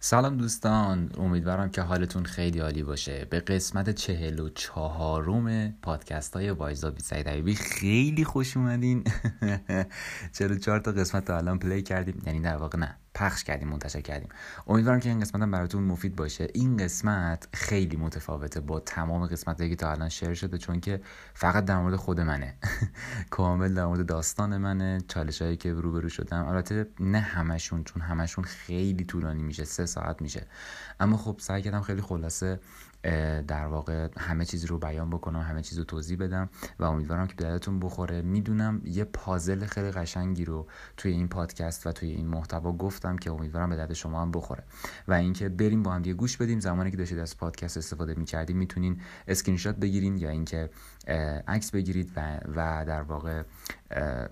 سلام دوستان، امیدوارم که حالتون خیلی عالی باشه. به قسمت 44 پادکست های وایزا بی‌سعیدوی خیلی خوش اومدین. 44 تا قسمت تا الان پلی کردیم، یعنی در واقع نه پخش کردیم، منتشر کردیم. امیدوارم که این قسمت هم براتون مفید باشه. این قسمت خیلی متفاوته با تمام قسمتایی که تا الان شیر شده، چون که فقط در مورد خود منه، کامل در مورد داستان منه، چالشایی که روبرو شدم. البته نه همشون، چون همشون خیلی طولانی میشه، 3 ساعت میشه، اما خب سعی کردم خیلی خلاصه در واقع همه چیز رو بیان بکنم، همه چیز رو توضیح بدم و امیدوارم که به دلتون بخوره. میدونم یه پازل خیلی قشنگی رو توی این پادکست و توی این محتوا گفتم که امیدوارم به دل شما هم بخوره و اینکه بریم با هم دیگه گوش بدیم. زمانی که داشتید از پادکست استفاده می‌کردید میتونین اسکرین شات بگیرین یا اینکه عکس بگیرید و در واقع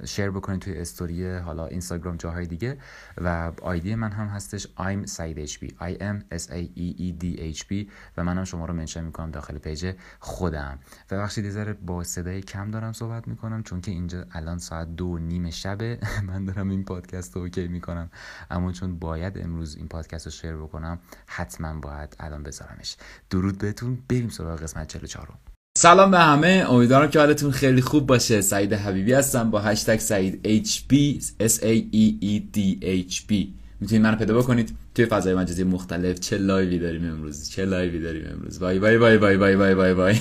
شیر بکنید توی استوری، حالا اینستاگرام، جاهای دیگه. و آیدی من هم هستش I'm Saeed HB، I M S A E E D H B، و منم شما رو منشن میکنم داخل پیج خودم. ببخشید یه ذره با صدای کم دارم صحبت میکنم، چون که اینجا الان ساعت 2:30 شبه من دارم این پادکست رو اوکی میکنم، اما چون باید امروز این پادکست رو شیر بکنم حتما باید الان بذارمش. درود بهتون، بریم سراغ قسمت 44. سلام به همه، امیدوارم که حالتون خیلی خوب باشه. سعید حبیبی هستم با هشتگ سعید HB، SAEEDHB. میتونید منو پیدا بکنید توی فضای مجازی مختلف. چه لایوی داریم امروز. بای.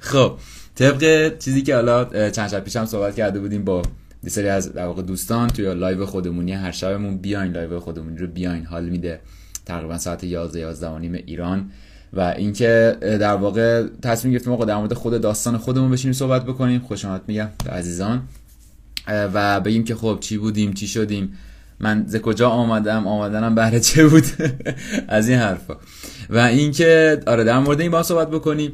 خب طبق چیزی که حالا چند شب پیش هم صحبت کرده بودیم با یه سری از در واقع دوستان توی لایو خودمونی هر شبمون، بیاین لایو خودمونی رو بیاین، حال میده تقریبا ساعت 11:30 ایران. و اینکه در واقع تصمیم گرفتیم آقا در مورد خود داستان خودمون بشینیم صحبت بکنیم. خوش اومد میگم به عزیزان و بگیم که خب چی بودیم، چی شدیم، من از کجا آمدم، آمدنم بهره چه بود، از این حرفا. و اینکه آره در مورد این با صحبت بکنیم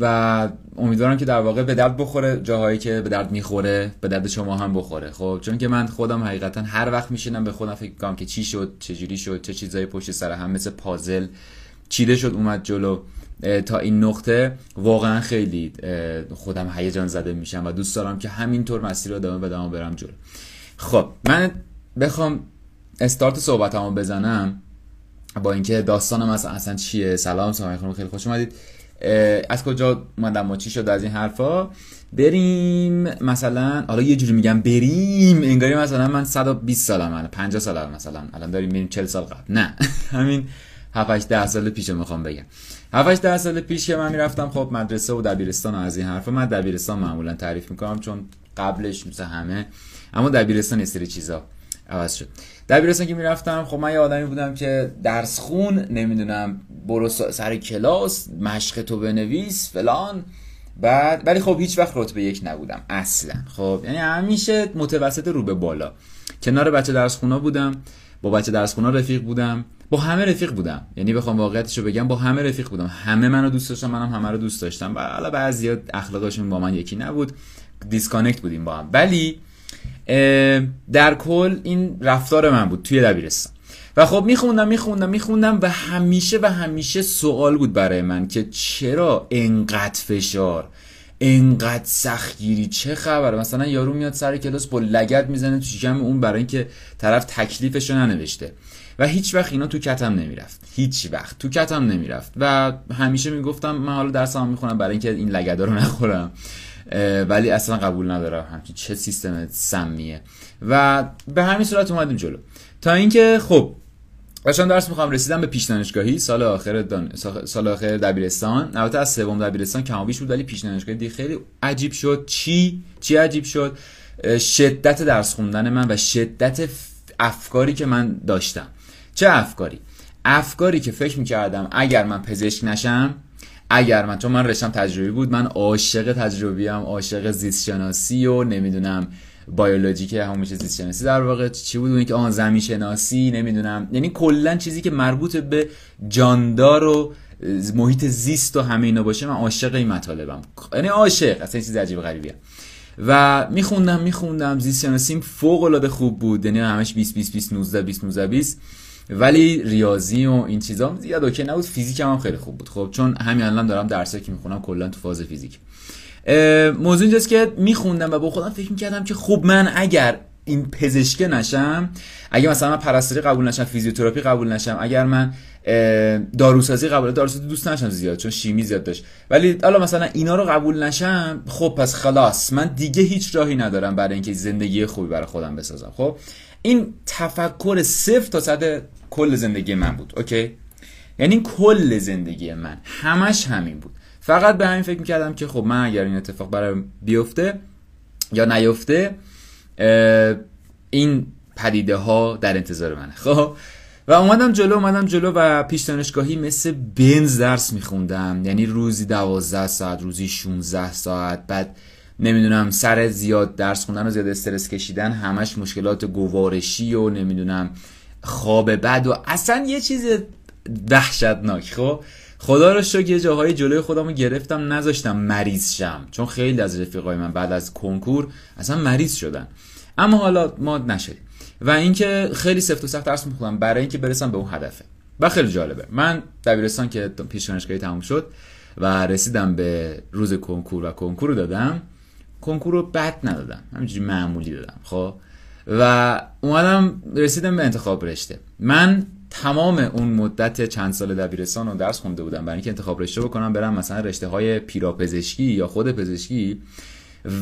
و امیدوارم که در واقع به درد بخوره، جاهایی که به درد میخوره به درد شما هم بخوره. خب چون که من خودم حقیقتا هر وقت میشینم به خودم فکر میکنم که چی شد، چه جوری شد، چه چیزایی پشت سر هم مثل پازل چیده شد اومد جلو تا این نقطه. واقعا خیلی خودم هیجان زده میشم و دوست دارم که همینطور مسیر رو ادامه برم جلو. خب من بخوام استارت صحبتامو بزنم با اینکه داستانم اصلا چیه. سلام خانم، خیلی خوش اومدید. از کجا اومدم و چی شد، از این حرفا. بریم مثلا، حالا یه جوری میگم بریم انگاری مثلا من 120 سالمه الان، 50 سالمه مثلا الان، داریم میریم 40 سال قبل، نه همین 7-8 سال پیشو میخوام بگم. 7-8 سال پیش که من میرفتم خب مدرسه و دبیرستان و از این حرفا. من دبیرستان معمولا تعریف میکنم چون قبلش مثل همه، اما دبیرستان یه سری چیزا عوض شد. دبیرستان که میرفتم خب من یه آدمی بودم که درس خون، نمیدونم برو سر کلاس، مشق تو بنویس فلان، بعد ولی خب هیچ وقت رتبه 1 نبودم اصلا. خب یعنی همیشه متوسط رو به بالا، کنار بچه درس خونا بودم، با بچه درس خونا رفیق بودم، با همه رفیق بودم. یعنی بخوام واقعیتشو بگم با همه رفیق بودم، همه منو دوست داشتن، منم همه رو دوست داشتم. حالا بعضیا اخلاقشون با من یکی نبود، دیسکانکت بودیم با هم، ولی در کل این رفتار من بود توی دبیرستان. و خب میخوندم و همیشه سوال بود برای من که چرا انقدر فشار، انقدر سختگیری، چه خبره؟ مثلا یارو میاد سر کلاس با لگد میزنه تو شکم اون برای اینکه طرف تکلیفشو ننوشته. و هیچ وقت اینا تو کتم نمیرفت، و همیشه میگفتم من حالا درسام میخونم برای اینکه این لگدا رو نخورم، ولی اصلا قبول ندارم همچین چه سیستم سمیه. و به همین صورت اومدیم جلو تا اینکه خب داشتم درس می‌خوام، رسیدم به پیش دانشگاهی سال آخر دبیرستان. البته از سوم دبیرستان کم و بیش بود، ولی پیش دانشگاهی دیگه خیلی عجیب شد. چی عجیب شد؟ شدت درس خوندن من و شدت افکاری که من داشتم. چه افکاری که فکر می‌کردم اگر من پزشک نشم، چون من رشتم تجربی بود، من عاشق تجربی ام، عاشق زیست شناسی و نمیدونم بیولوژی که همون میشه زیست شناسی در واقع، چی بود اون که زمین شناسی، نمیدونم، یعنی کلا چیزی که مربوط به جاندار و محیط زیست و همه اینا باشه، من عاشق این مطالبم، یعنی عاشق، اصلا چیز عجیب غریبیه. و میخوندم زیست شناسی فوق العاده خوب بود، یعنی همش 20 19 20، ولی ریاضی و این چیزا زیاد اوکی نبود. فیزیکم هم خیلی خوب بود، خب چون همین الان دارم درسایی که میخونم کلا تو فاز فیزیک. موضوع اینجاست که میخوندم و با خودم فکر میکردم که خب من اگر این پزشکه نشم، اگه مثلا من پرستاری قبول نشم، فیزیوتراپی قبول نشم، اگر من داروسازی قبول، داروسازی دوست نشم زیاد چون شیمی زیاد داشت، ولی حالا مثلا اینا رو قبول نشم، خب پس خلاص من دیگه هیچ راهی ندارم برای اینکه زندگی خوبی برای خودم بسازم. خب این تفکر 0 تا 100 کل زندگی من بود. اوکی، یعنی کل زندگی من همش همین بود، فقط به همین فکر می‌کردم که خب من اگر این اتفاق برام بیفته یا نیفته، این پدیده ها در انتظار منه. خب و اومدم جلو و پیش دانشگاهی مثل بنز درس میخوندم، یعنی روزی 12 ساعت، روزی 16 ساعت، بعد نمیدونم سر زیاد درس خوندن و زیاد استرس کشیدن همش مشکلات گوارشی و نمیدونم خواب بد و اصلا یه چیز وحشتناک. خب خدا رو شکر یه جاهای جلوی خودمو گرفتم، نذاشتم مریض شم، چون خیلی از رفیقای من بعد از کنکور اصلا مریض شدن، اما حالا ما نشدیم. و اینکه خیلی سفت و سخت درس می‌خوندم برای اینکه برسم به اون هدفه. و خیلی جالبه، من دبیرستان که پیش دانشگاهی تموم شد و رسیدم به روز کنکور و کنکور رو دادم، کنکور رو بد ندادم، همینجوری معمولی دادم. خب و اومدم رسیدم به انتخاب رشته. من تمام اون مدت چند سال دبیرستان رو درس خونده بودم برای اینکه انتخاب رشته بکنم، برم مثلا رشته‌های پیراپزشکی یا خود پزشکی،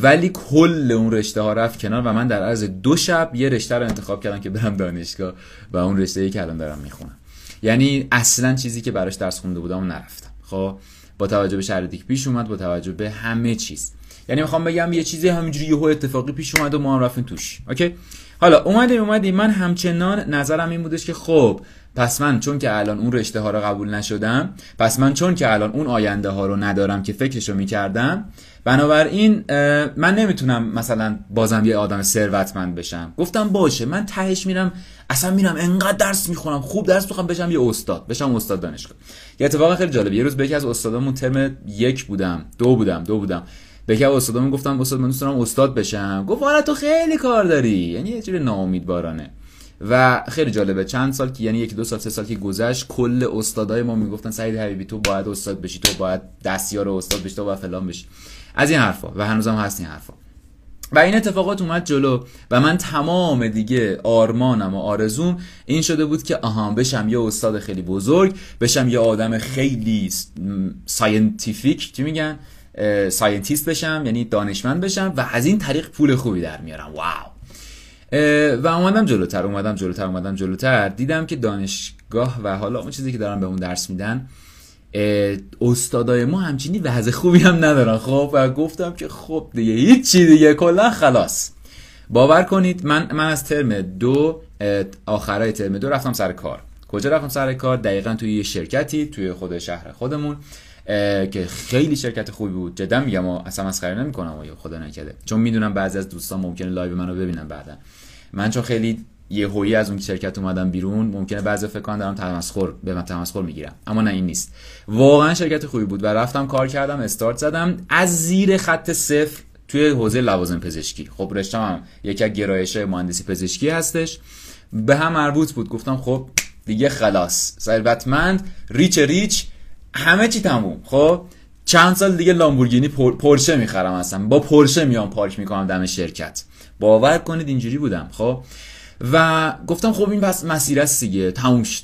ولی کل اون رشته ها رفت کنار و من در عرض 2 شب یه رشته رو انتخاب کردم که برم دانشگاه و اون رشته‌ای که الان دارم میخونم، یعنی اصلا چیزی که براش درس خونده بودم نرفتم. خب با توجه به شرایطی که پیش اومد، با توجه به همه چیز، یعنی میخوام بگم یه چیزی همینجوری یهو اتفاقی پیش اومد و ما هم رفتیم توش. اوکی، حالا اومدیم. من همچنان نظرم این بودش که خب پس من چون که الان اون رشته ها رو قبول نشدم، پس من چون که الان اون آینده ها رو ندارم که فکرشو میکردم، بنابراین من نمیتونم مثلا بازم یه آدم ثروتمند بشم. گفتم باشه، من تهش میرم انقدر درس میخونم، خوب درس بخونم، بشم یه استاد، بشم استاد دانشگاه. یه اتفاق خیلی جالبه، یه روز به یکی از استادامون ترم 1 بودم، به یکی از استادامون گفتم استاد من دوست دارم استاد بشم. گفت والا تو خیلی کار داری، یعنی یه جوری ناامیدوارانه. و خیلی جالبه چند سال که، یعنی 1 2 سال 3 سال که گذشت، کل استادای ما میگفتن سعید حبیبی تو باید استاد بشی، تو باید دستیار استاد بشی، تو باید فلان بشی، از این حرفا، و هنوزم هست این حرفا. و این اتفاقات اومد جلو و من تمام دیگه آرمانم و آرزوم این شده بود که آها بشم یه استاد خیلی بزرگ، بشم یه آدم خیلی ساینتیفیک، چی میگن، ساینتیست بشم، یعنی دانشمند بشم و از این طریق پول خوبی در میارم. واو. و اومدم جلوتر، دیدم که دانشگاه و حالا اون چیزی که دارن به اون درس میدن، استادای ما همچینی وضع خوبی هم ندارن. خب و گفتم که خب دیگه هیچ چی دیگه، کلا خلاص. باور کنید من از ترم 2، آخرای ترم 2 رفتم سر کار. کجا رفتم سر کار؟ دقیقاً توی یه شرکتی توی خود شهر خودمون که خیلی شرکت خوبی بود، جدا میگم و اصلا مسخره نمی‌کنم، یا خدا نکرده، چون میدونم بعضی از دوستان ممکنه لایو منو ببینن بعدا. من چون خیلی یهویی از اون شرکت اومدم بیرون، ممکنه بعضی فکر کنن دارم به تمسخر میگیرم، اما نه، این نیست. واقعا شرکت خوبی بود و رفتم کار کردم، استارت زدم از زیر خط 0 توی حوزه لوازم پزشکی. خب رشته‌ام یکی از گرایش‌های مهندسی پزشکی هستش، به هم مربوط بود. گفتم خب دیگه خلاص، ثروتمند، ریچ، همه چی تموم. خب چند سال دیگه لامبورگینی، پورشه میخرم، اصلا با پورشه میام پارک میکنم دم شرکت. باور کنید اینجوری بودم. خب و گفتم خب این پس مسیر است دیگه، تموم شد.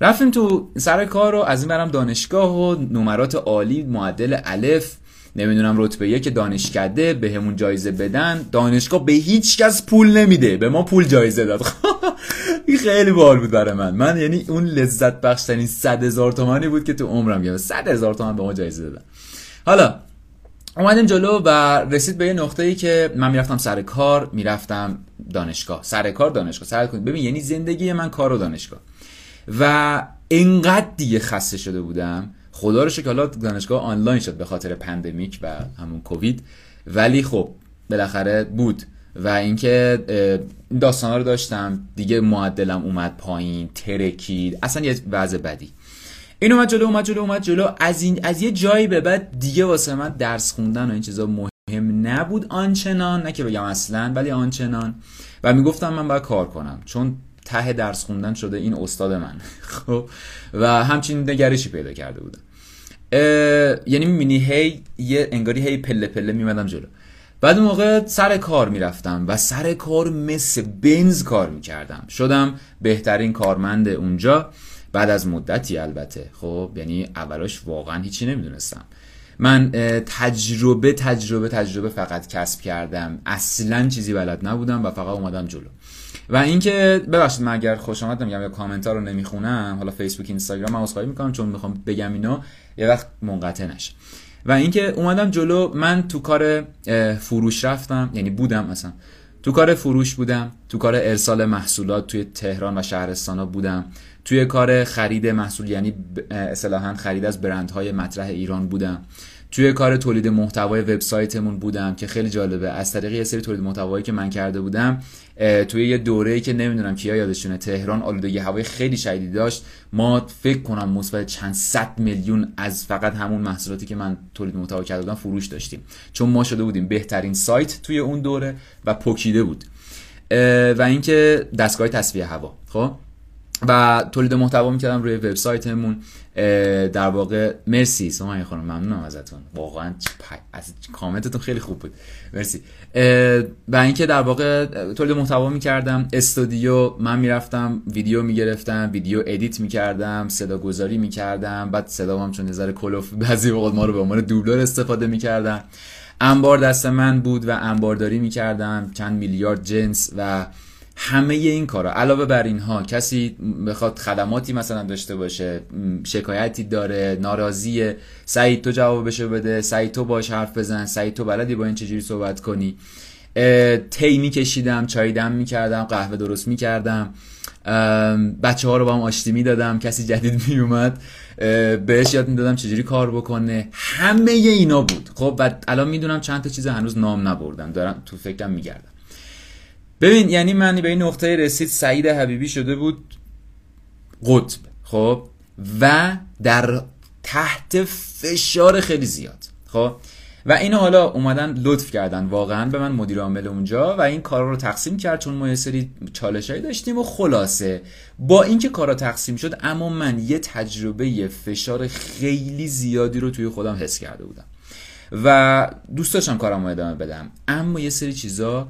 رفتیم تو سر کار و از این برم دانشگاه و نمرات عالی، معدل الف، نمیدونم رتبه 1 دانشکده بهمون جایزه بدن. دانشگاه به هیچ کس پول نمیده، به ما پول جایزه داد. این خیلی باحال بود برای من، یعنی اون لذت بخش ترین 100,000 تومانی بود که تو عمرم گرفتم. 100,000 تومان به ما جایزه دادن. حالا اومدیم جلو و رسید به یه نقطه‌ای که من میرفتم سر کار، میرفتم دانشگاه، سر کار دانشگاه، سر کار. ببین یعنی زندگی من کار و دانشگاه، و اینقدر دیگه خسته شده بودم. خدا رو شکر حالا دانشگاه آنلاین شد به خاطر پندمیک و همون کووید، ولی خب بالاخره بود. و اینکه داستانا رو داشتم دیگه، معدلم اومد پایین، ترکید، اصلا یه وضع بدی. این اومد جلو. از یه جایی به بعد دیگه واسه من درس خوندن و این چیزا مهم نبود آنچنان، نه که بگم اصلا، ولی آنچنان. و میگفتم من باید کار کنم، چون ته درس خوندن شده این استاد من. خب و همچین نگرشی پیدا کرده بودم، یعنی میبینی هی یه انگاری هی پله پله میمدم جلو. بعد اون موقع سر کار میرفتم و سر کار مثل بنز کار میکردم. شدم بهترین کارمند اونجا بعد از مدتی البته. خب یعنی اولاش واقعا هیچی نمیدونستم. من تجربه فقط کسب کردم، اصلا چیزی بلد نبودم و فقط اومدم جلو. و اینکه ببخشید من اگر خوش آمد نمیگم یا کامنت ها رو نمیخونم، حالا فیسبوک اینستاگرام من عذرخواهی میکنم چون میخوام بگم اینا یه وقت منقطع نشه. و اینکه اومدم جلو، من تو کار فروش رفتم، یعنی بودم اصلا تو کار فروش بودم، تو کار ارسال محصولات توی تهران و شهرستانا بودم، توی کار خرید محصول یعنی اصطلاحاً خرید از برندهای مطرح ایران بودم، توی کار تولید محتوای وبسایتمون بودم که خیلی جالبه. از طریق یه سری تولید محتوایی که من کرده بودم توی یه دوره‌ای که نمیدونم کیا یادشونه تهران آلودگی هوایی خیلی شدیدی داشت، ما فکر کنم مثبت چند صد میلیون از فقط همون محصولاتی که من تولید محتوا کرده بودم فروش داشتیم، چون ما شده بودیم بهترین سایت توی اون دوره و پوکیده بود. و اینکه دستگاه تصفیه هوا، خب و تولید محتوا می‌کردم روی وبسایتمون. در واقع مرسی سمای خانم، ممنونم ازتون واقعا، از کامنتتون خیلی خوب بود، مرسی. و اینکه در واقع تولید محتوا می‌کردم، استودیو من میرفتم ویدیو می‌گرفتم، ویدیو ادیت می‌کردم، صدا گذاری می‌کردم، بعد صدام چون نظر کلوف بعضی وقت ما رو به عنوان دوبلور استفاده می‌کردن. انبار دست من بود و انبارداری می‌کردم، چند میلیارد جنس و همه این کارا. علاوه بر اینها کسی بخواد خدماتی مثلا داشته باشه، شکایتی داره، ناراضیه، سعید تو جوابش بده، سعید تو باش حرف بزن، سعید تو بلدی با این چجوری صحبت کنی. تی میکشیدم، چای دم میکردم، قهوه درست میکردم، بچه ها رو با هم آشتی میدادم، کسی جدید میومد بهش یاد میدادم چجوری کار بکنه. همه اینا بود. خب و الان میدونم چند تا چیز هنوز نام نبردم، دارم تو فکرم میگردم. ببین یعنی من به این نقطه رسید سعید حبیبی شده بود قطب، خب و در تحت فشار خیلی زیاد، خب و اینا حالا اومدن لطف کردن واقعا به من، مدیر عامل اونجا، و این کارا رو تقسیم کرد چون ما یه سری چالشایی داشتیم. و خلاصه با اینکه کارا تقسیم شد، اما من یه تجربه فشار خیلی زیادی رو توی خودم حس کرده بودم و دوست داشتم کارامو ادامه بدم، اما یه سری چیزا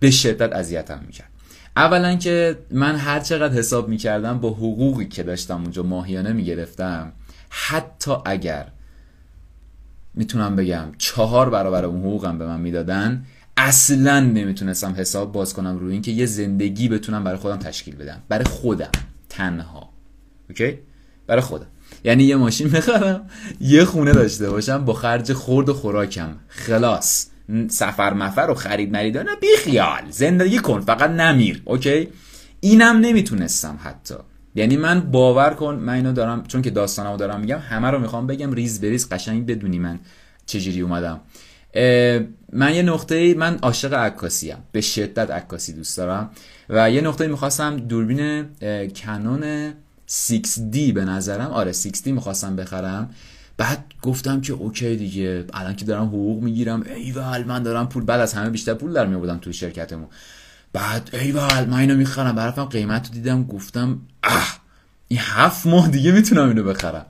به شدت اذیتم میکرد. اولا که من هر چقدر حساب میکردم با حقوقی که داشتم اونجا ماهیانه میگرفتم، حتی اگر میتونم بگم 4 برابر اون حقوقم به من میدادن، اصلا نمیتونستم حساب باز کنم روی این که یه زندگی بتونم برای خودم تشکیل بدم، برای خودم تنها، اوکی؟ برای خودم یعنی یه ماشین بخرم، یه خونه داشته باشم با خرج خورد و خوراکم، خلاص سفر مفر و خرید مریدانه بیخیال، زندگی کن فقط نمیر، اوکی؟ اینم نمیتونستم حتی. یعنی من باور کن من اینو دارم چون که داستانمو دارم میگم، همه رو میخوام بگم ریز به ریز قشنگ بدونی من چجوری اومدم. من یه نقطه‌ای، من عاشق عکاسی‌ام، به شدت عکاسی دوست دارم و یه نقطه‌ای میخواستم دوربین کنون 6D به نظرم، آره 6D میخواستم بخرم. بعد گفتم که اوکی دیگه الان که دارم حقوق میگیرم، ایول من دارم پول، بعد از همه بیشتر پول در میآوردم توی شرکتمون، بعد ایول من اینو میخرم. برفتم قیمت رو دیدم، گفتم این 7 ماه دیگه میتونم اینو بخرم.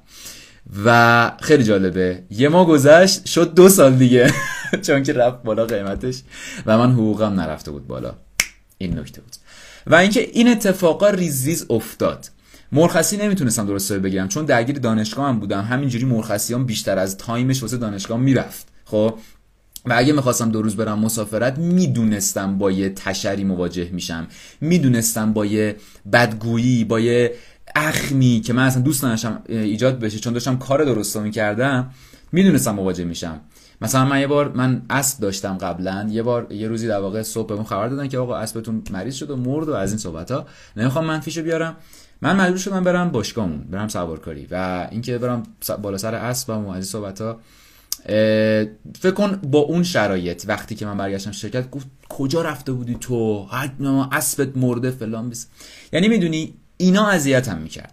و خیلی جالبه 1 ماه گذشت شد 2 سال دیگه چون که رفت بالا قیمتش و من حقوقم نرفته بود بالا. این نکته بود. و اینکه این اتفاقا ریز افتاد. مرخصی نمیتونستم درست بگیرم چون درگیر دانشگاه هم بودم، همینجوری مرخصیام بیشتر از تایمش واسه دانشگاه میرفت. خب و اگه میخواستم 2 روز برم مسافرت، میدونستم با یه تشری مواجه میشم، میدونستم با یه بدگویی، با یه اخمی که من اصلا دوست نداشتم ایجاد بشه چون داشتم کار درست میکردم، میدونستم مواجه میشم. مثلا من یه بار من اسب داشتم قبلا، یه بار یه روزی در واقع صبح بهمون خبر دادن که آقا اسبتون مریض شد و مرد و از این صحبت ها، نمیخوام منفیشو بیارم. من مجبور شدم برم باشگاهمون، برم سوارکاری و اینکه برم بالا سر اسبم و از این صحبت‌ها. فکر کن با اون شرایط وقتی که من برگشتم شرکت، گفت کجا رفته بودی تو، حتما اسبت مرده فلان بیس. یعنی میدونی اینا اذیتم میکرد،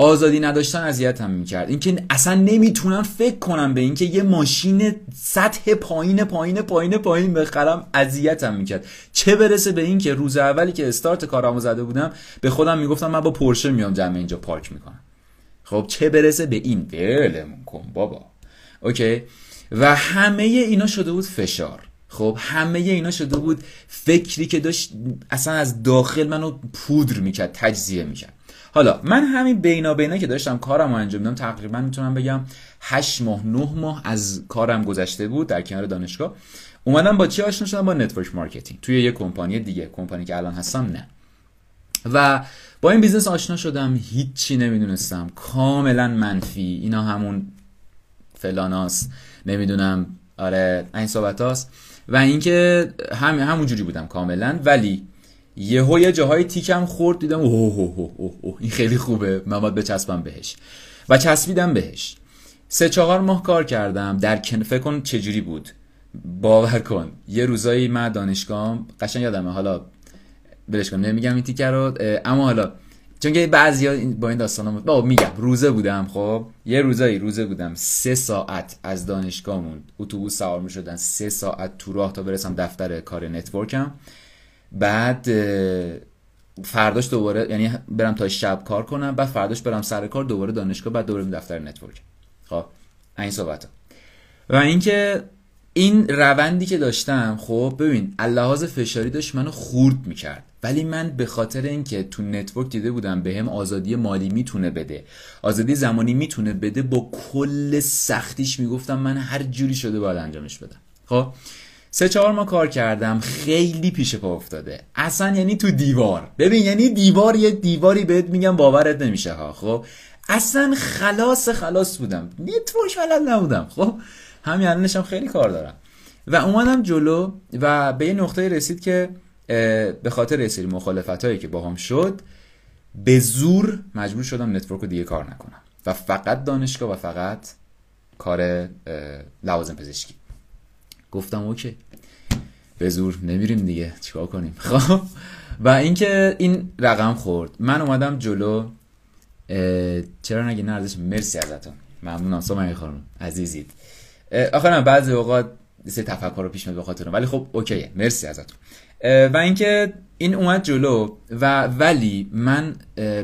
آزادی نداشتن اذیتم میکرد، اینکه اصلا نمیتونم فکر کنم به اینکه یه ماشین سطح پایین پایین پایین پایین بخرم، اذیتم میکرد. چه برسه به اینکه روز اولی که استارت کارامو زده بودم به خودم میگفتم من با پورشه میام جمع اینجا پارک میکنم. خب چه برسه به این، ولمون کن بابا، اوکی. و همه اینا شده بود فشار. خب همه اینا شده بود فکری که داشت اصلا از داخل منو پودر میکرد، تجزیه میکرد. حالا من همین بینا که داشتم کارم رو انجام میدم، تقریبا میتونم بگم 8 ماه 9 ماه از کارم گذشته بود در کنار دانشگاه. اومدم با چی آشنا شدم؟ با نتورک مارکتینگ توی یه کمپانی دیگه، کمپانی که الان هستم نه. و با این بیزنس آشنا شدم، هیچی نمیدونستم، کاملا منفی، اینا همون فلاناست، نمیدونم آره این صحبتاست. و اینکه همونجوری بودم کاملا، ولی یهو یه جاهای تیکم خورد، دیدم اوه این خیلی خوبه، من باید بچسبم بهش و چسبیدم بهش. 3-4 ماه کار کردم در فکر کن چجوری بود، باور کن یه روزایی من دانشگاهم قشنگ یادمه، حالا بلش کنم نمیگم این تیکه رو، اما حالا چون که بعضیا با این داستانا میگم روزه بودم، خب یه روزایی روزه بودم 3 ساعت از دانشگاهمون اتوبوس سوار می‌شدن 3 ساعت تو راه تا برسم دفتر کار نتورکم، بعد فرداش دوباره یعنی برم تا شب کار کنم، بعد فرداش برم سر کار دوباره دانشگاه، بعد دوباره دفتر نتورک. خب این صحبتا و اینکه این روندی که داشتم، خب ببین اللحاظ فشاری داشت منو خورد میکرد، ولی من به خاطر اینکه تو نتورک دیده بودم بهم آزادی مالی میتونه بده، آزادی زمانی میتونه بده، با کل سختیش میگفتم من هر جوری شده باید انجامش بدم. خب 3-4 ما کار کردم، خیلی پیش پا افتاده اصلا، یعنی تو دیوار، ببین یعنی دیوار، یه دیواری بهت میگم باورت نمیشه ها. خب اصلا خلاص بودم، نتورک بلد نبودم، خب همین الانش هم خیلی کار دارم. و اومدم جلو و به یه نقطه رسید که به خاطر رسیدی مخالفتایی که باهم شد به زور مجبور شدم نتورک رو دیگه کار نکنم و فقط دانشگاه و فقط کار لوازم پزشکی. گفتم اوکی به زور نمیریم دیگه، چیکار کنیم. خب و اینکه این رقم خورد، من اومدم جلو، چرا نگی نردش، مرسی ازتون، ممنونم سامان خانم عزیزید. آخه من بعضی اوقات سه تفکر رو پیش میاد به خاطرم، ولی خب اوکیه، مرسی ازتون. و اینکه این اومد جلو و ولی من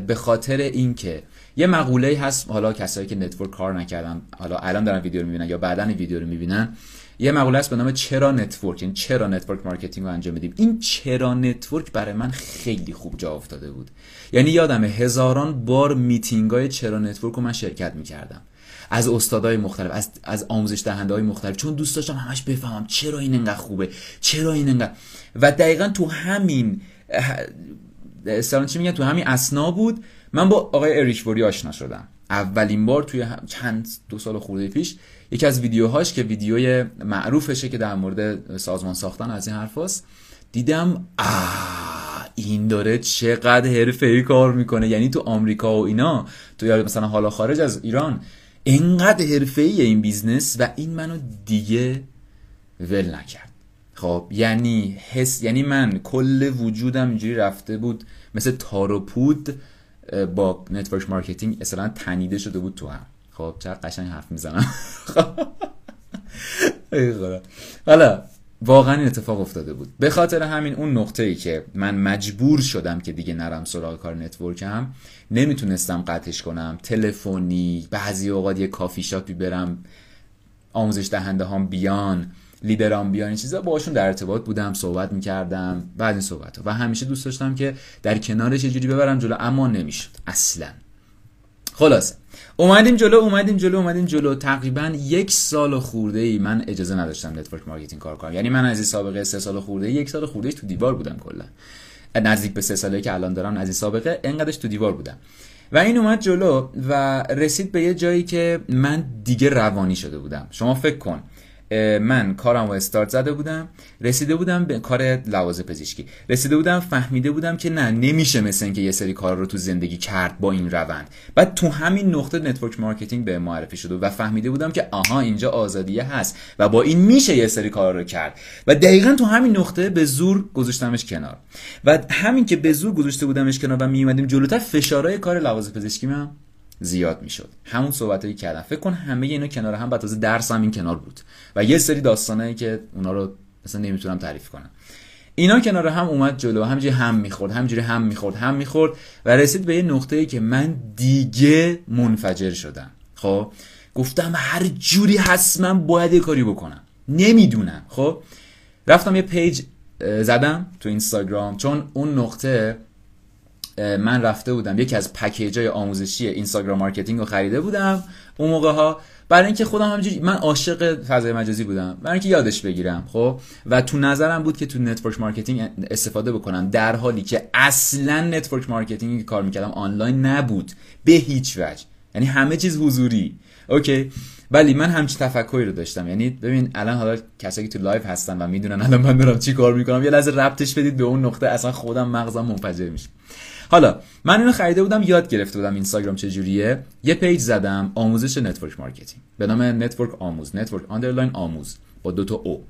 به خاطر اینکه یه مقوله‌ای هست، حالا کسایی که نتورک کار نکردن حالا الان دارن ویدیو رو میبینن یا بعداً ویدیو رو میبینن، یه مقوله هست به نام چرا نتورک، یعنی چرا نتورک مارکتینگ رو انجام بدیم. این چرا نتورک برای من خیلی خوب جا افتاده بود، یعنی یادمه هزاران بار میتینگ‌های چرا نتورک رو من شرکت می‌کردم، از استادای مختلف، از آموزش دهنده‌های مختلف، چون دوست داشتم همش بفهمم چرا این انقدر خوبه، چرا این انقدر. و دقیقاً تو همین تو همین اثنا بود من با آقای اریک وری آشنا شدم اولین بار، توی چند 2 سال خورده پیش یکی از ویدیوهاش که ویدیوی معروفشه که در مورد سازمان ساختن از این حرفاست، دیدم این داره چقدر حرفه‌ای کار میکنه. یعنی تو آمریکا و اینا، تو مثلا حالا خارج از ایران، اینقدر حرفه‌ایه این بیزنس. و این منو دیگه ول نکرد. خب یعنی یعنی من کل وجودم اینجوری رفته بود مثل تار و پود با نتورک مارکتینگ اصلا تنیده شده بود تو هم. خب چقدر قشنگ حرف میزنم. حالا واقعا این اتفاق افتاده بود. به خاطر همین اون نقطه‌ای که من مجبور شدم که دیگه نرم سراغ کار نتورکم، نمیتونستم قطعش کنم، تلفنی، بعضی اوقات یه کافی شاپی برم، آموزش دهنده هام بیان، لیدرام بیان، این چیزا باهاشون در ارتباط بودم، صحبت می‌کردم، بعد این صحبت‌ها. و همیشه دوست داشتم که در کنارش یه جوری ببرم جلو، اما نمیشد اصلا. خلاصه اومدیم جلو. تقریبا 1 سال خورده ای من اجازه نداشتم نتورک مارکتینگ کار کنم. یعنی من از این سابقه 3 سال خورده، 1 سال خورده تو دیوار بودم، کلا نزدیک به 3 سالی که الان دارم از این سابقه انقدرش تو دیوار بودم. و این اومد جلو و رسید به یه جایی که من دیگه روانی شده بودم. شما فکر کن من کارم رو استارت زده بودم، رسیده بودم به کار لوازم پزشکی، رسیده بودم، فهمیده بودم که نه، نمیشه مثلا که یه سری کار رو تو زندگی کرد با این روند. بعد تو همین نقطه نتورک مارکتینگ به معرفی شد و فهمیده بودم که آها اینجا آزادیه هست و با این میشه یه سری کار رو کرد. و دقیقاً تو همین نقطه به زور گذاشتمش کنار. و همین که به زور گذاشته بودمش کنار و میومدیم جلوتر، فشارهای کار لوازم پزشکی من زیاد میشد. همون صحبتایی کردم، فکر کن همه اینا کنار هم، بعد از درس هم این کنار بود و یه سری داستانایی که اونا رو اصلا نمیتونم تعریف کنم. اینا کنار هم اومد جلو، همینجوری هم میخورد و رسید به یه نقطه‌ای که من دیگه منفجر شدم. خب گفتم هر جوری هست من باید یه کاری بکنم، نمیدونم. خب رفتم یه پیج زدم تو اینستاگرام، چون اون نقطه من رفته بودم یکی از پکیج‌های آموزشی اینستاگرام مارکتینگ رو خریده بودم اون موقع ها، برای اینکه خودم همینجوری من عاشق فضای مجازی بودم، برای اینکه یادش بگیرم خب، و تو نظرم بود که تو نتورک مارکتینگ استفاده بکنم، در حالی که اصلا نتورک مارکتینگی که کار میکردم آنلاین نبود به هیچ وجه، یعنی همه چیز حضوری. اوکی، ولی من همچین تفکری رو داشتم. یعنی ببین الان حالا کسایی که تو لایو هستن و میدونن الان من دارم چی کار میکنم، یه لحظه ربطش بدید به اون نقطه، اصلا خودم مغزم منفجر میشه. حالا من اینو خریده بودم، یاد گرفته بودم اینستاگرام چجوریه، یه پیج زدم آموزش نتورک مارکتینگ به نام نتورک آموز، نتورک آندرلاین آموز با دوتا او.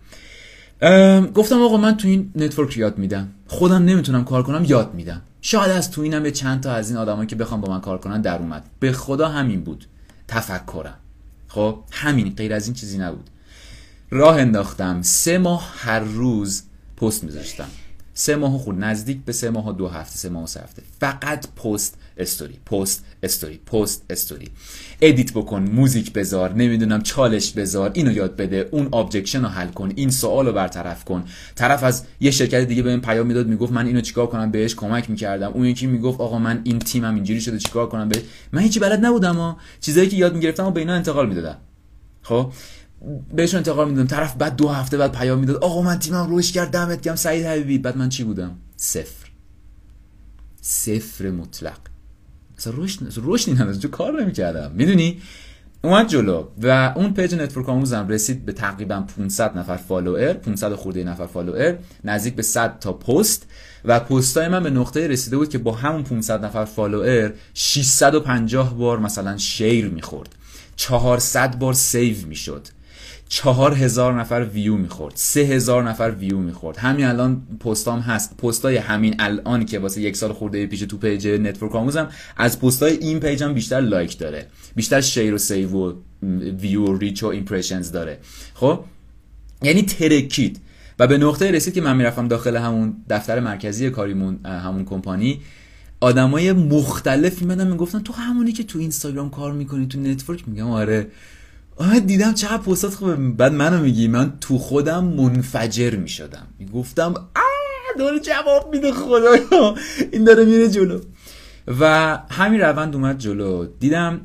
گفتم آقا من تو این نتورک یاد میدم، خودم نمیتونم کار کنم یاد میدم، شاید از تو اینم به چند تا از این آدمایی که بخوام با من کار کنن در اومد. به خدا همین بود تفکرم، خب همین، غیر از این چیزی نبود. راه انداختم 3 ماه هر روز پست میذاشتم، 3 ماه خود، نزدیک به 3 ماه، 2 هفته، 3 ماه، 3 هفته، فقط پست استوری، پست استوری، پست استوری، ادیت بکن، موزیک بذار، نمیدونم چالش بذار، اینو یاد بده، اون ابجکشن رو حل کن، این سوالو برطرف کن. طرف از یه شرکت دیگه بهم پیام میداد میگفت من اینو چیکار کنم، بهش کمک میکردم. اون یکی میگفت آقا من این تیمم اینجوری شده چیکار کنم بهش، من هیچی بلد نبودم ها، چیزایی که یاد میگرفتم و به اینا انتقال میدادم، خب بهشون انتقال میدادم. طرف بعد 2 هفته بعد پیام میداد آقا من تیمم روش کرد، دمت گرم سعید حبیبی. بعد من چی بودم؟ صفر مطلق، اصلا روش نیدم، تو کار نمی‌کردم، میدونی؟ اومد جلو و اون پیج نتورک آموزم رسید به تقریبا 500 نفر فالوور، 500 خورده نفر فالوور، نزدیک به 100 تا پست، و پستای من به نقطه رسیده بود که با همون 500 نفر فالوور 650 بار مثلا شیر می‌خورد، 400 بار سیو می‌شد، 4000 نفر ویو میخورد، 3000 نفر ویو میخورد. همین الان پستام هست، پستای همین الان که واسه 1 سال خورده پیش تو پیج نتورک آموزم، از پستای این پیجم بیشتر لایک داره، بیشتر شیر و سیو و ویو و ریچ و ایمپرشنز داره. خب یعنی ترکید و به نقطه رسید که من میرفتم داخل همون دفتر مرکزی کاریمون، همون کمپانی، آدمای مختلف میمدن میگفتن تو همونی که تو اینستاگرام کار میکنی تو نتورک؟ میگم آره. دیدم چقدر پستات خوبه. بعد منو میگی، من تو خودم منفجر میشدم، میگفتم داره جواب میده، خدایا این داره میره جلو. و همین روند اومد جلو، دیدم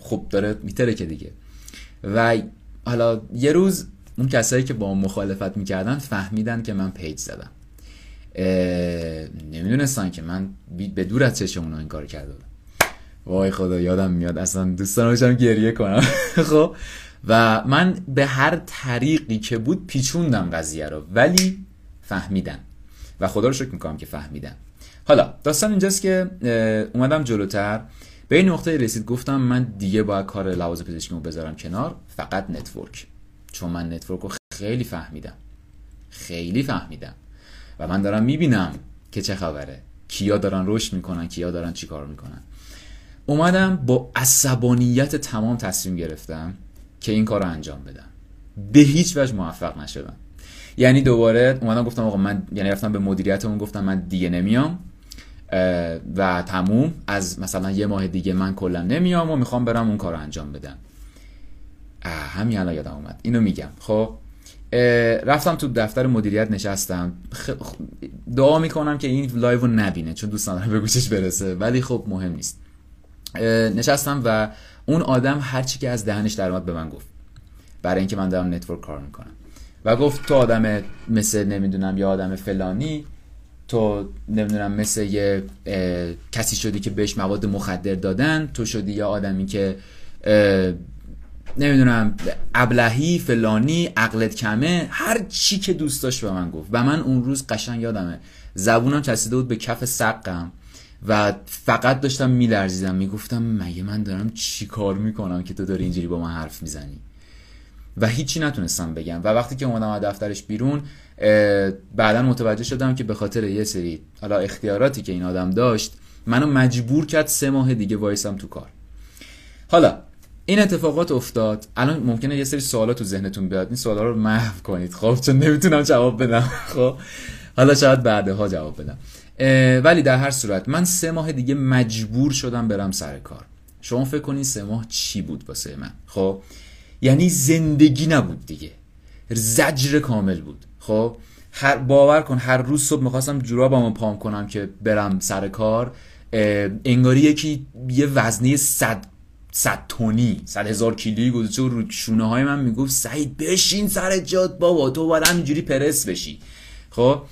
خب داره میتره که دیگه. و حالا یه روز اون کسایی که با مخالفت میکردن فهمیدن که من پیج زدم، نمیدونستن که من به دور از چشمون این کار کرده بودم. وای خدا یادم میاد، اصلا دوست داشتم گریه کنم. خب و من به هر طریقی که بود پیچوندم قضیه رو، ولی فهمیدن و خدا رو شکر میکنم که فهمیدن. حالا داستان اینجاست که اومدم جلوتر، به این نقطه رسید گفتم من دیگه باید کار لحاظ پزشکیمو بذارم کنار، فقط نتورک، چون من نتورک رو خیلی فهمیدم، خیلی فهمیدم و من دارم میبینم که چه خبره، کیا دارن رشد میکنن، کیا دارن چیکار میکنن. اومدم با عصبانیت تمام تصمیم گرفتم که این کار رو انجام بدم، به هیچ وجه موفق نشدم. یعنی دوباره اومدم گفتم آقا من، یعنی رفتم به مدیریتمون گفتم من دیگه نمیام و تموم، از مثلا 1 ماه دیگه من کلا نمیام و میخوام برم اون کار رو انجام بدم. همین الان یادم اومد اینو میگم. خب رفتم تو دفتر مدیریت نشستم، دعا میکنم که این لایو رو نبینه چون دوست ندارم به گوشش برسه، ولی خب مهم نیست. نشستم و اون آدم هرچی که از دهنش در اومد به من گفت، برای اینکه من دارم نتورک کار میکنم و گفت تو آدم مثل نمیدونم یا آدم فلانی، تو نمیدونم مثل یه کسی شدی که بهش مواد مخدر دادن، تو شدی یا آدمی که نمیدونم ابلهی فلانی، عقلت کمه، هرچی که دوست داشت به من گفت. و من اون روز قشنگ یادمه زبونم چسبیده بود به کف سقم و فقط داشتم میلرزیدم، میگفتم مگه من دارم چی کار میکنم که تو داری اینجوری با من حرف میزنی؟ و هیچی نتونستم بگم. و وقتی که اومدم از دفترش بیرون بعدن متوجه شدم که به خاطر یه سری حالا اختیاراتی که این آدم داشت منو مجبور کرد 3 ماه دیگه وایسم تو کار. حالا این اتفاقات افتاد. الان ممکنه یه سری سوالا تو ذهنتون بیاد، این سوالا رو محو کنید خب، چون نمیتونم جواب بدم خب، حالا شاید بعدها جواب بدم. ولی در هر صورت من 3 ماه دیگه مجبور شدم برم سر کار. شما فکر کنین 3 ماه چی بود واسه من؟ خب یعنی زندگی نبود دیگه، زجر کامل بود. خب باور کن هر روز صبح میخواستم جورابمو پام کنم که برم سر کار، انگاری یه وزنه 100 تنی 100,000 کیلویی گذاشته رو شونه های من، میگفت سعید بشین سر جات بابا، تو باید همینجوری پرس بشی. خب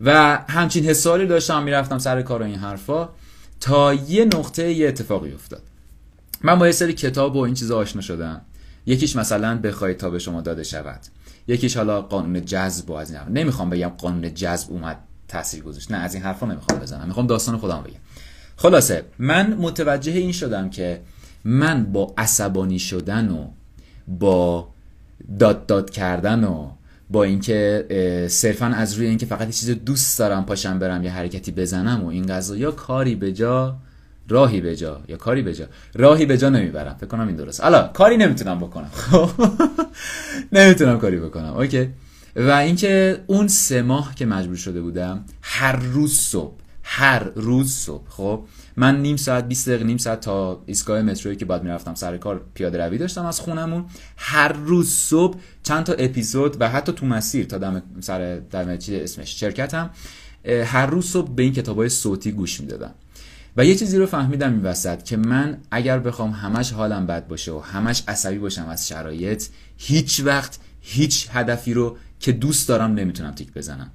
و همچین حساری داشتم، میرفتم سر کار و این حرفا، تا یه نقطه یه اتفاقی افتاد. من با یه سری کتاب و این چیزا آشنا شدم، یکیش مثلا بخواید تا به شما داده شود، یکیش حالا قانون جذب و از این حرفا. نمیخوام بگم قانون جذب اومد تاثیر گذاشت، نه از این حرفا نمیخوام بزنم، میخوام داستان خودم بگم. خلاصه من متوجه این شدم که من با عصبانی شدن و با داد داد کردن و با اینکه صرفا از روی اینکه فقط یه چیز دوست دارم پاشم برم یه حرکتی بزنم و این قضا یا کاری به جا نمیبرم. فکر کنم این درست. حالا کاری نمیتونم بکنم، خب نمیتونم کاری بکنم، اوکی. و اینکه اون 3 ماه که مجبور شده بودم هر روز صبح خب من نیم ساعت 20 دقیقه نیم ساعت تا ایستگاه مترویی که بعد میرفتم سر کار پیاده روی داشتم از خونمون، هر روز صبح چند تا اپیزود و حتی تو مسیر تا دم چیز اسمش شرکتم، هر روز صبح به این کتابای صوتی گوش میدادم. و یه چیزی رو فهمیدم این وسط که من اگر بخوام همش حالم بد باشه و همش عصبی باشم از شرایط، هیچ وقت هیچ هدفی رو که دوست دارم نمیتونم تیک بزنم،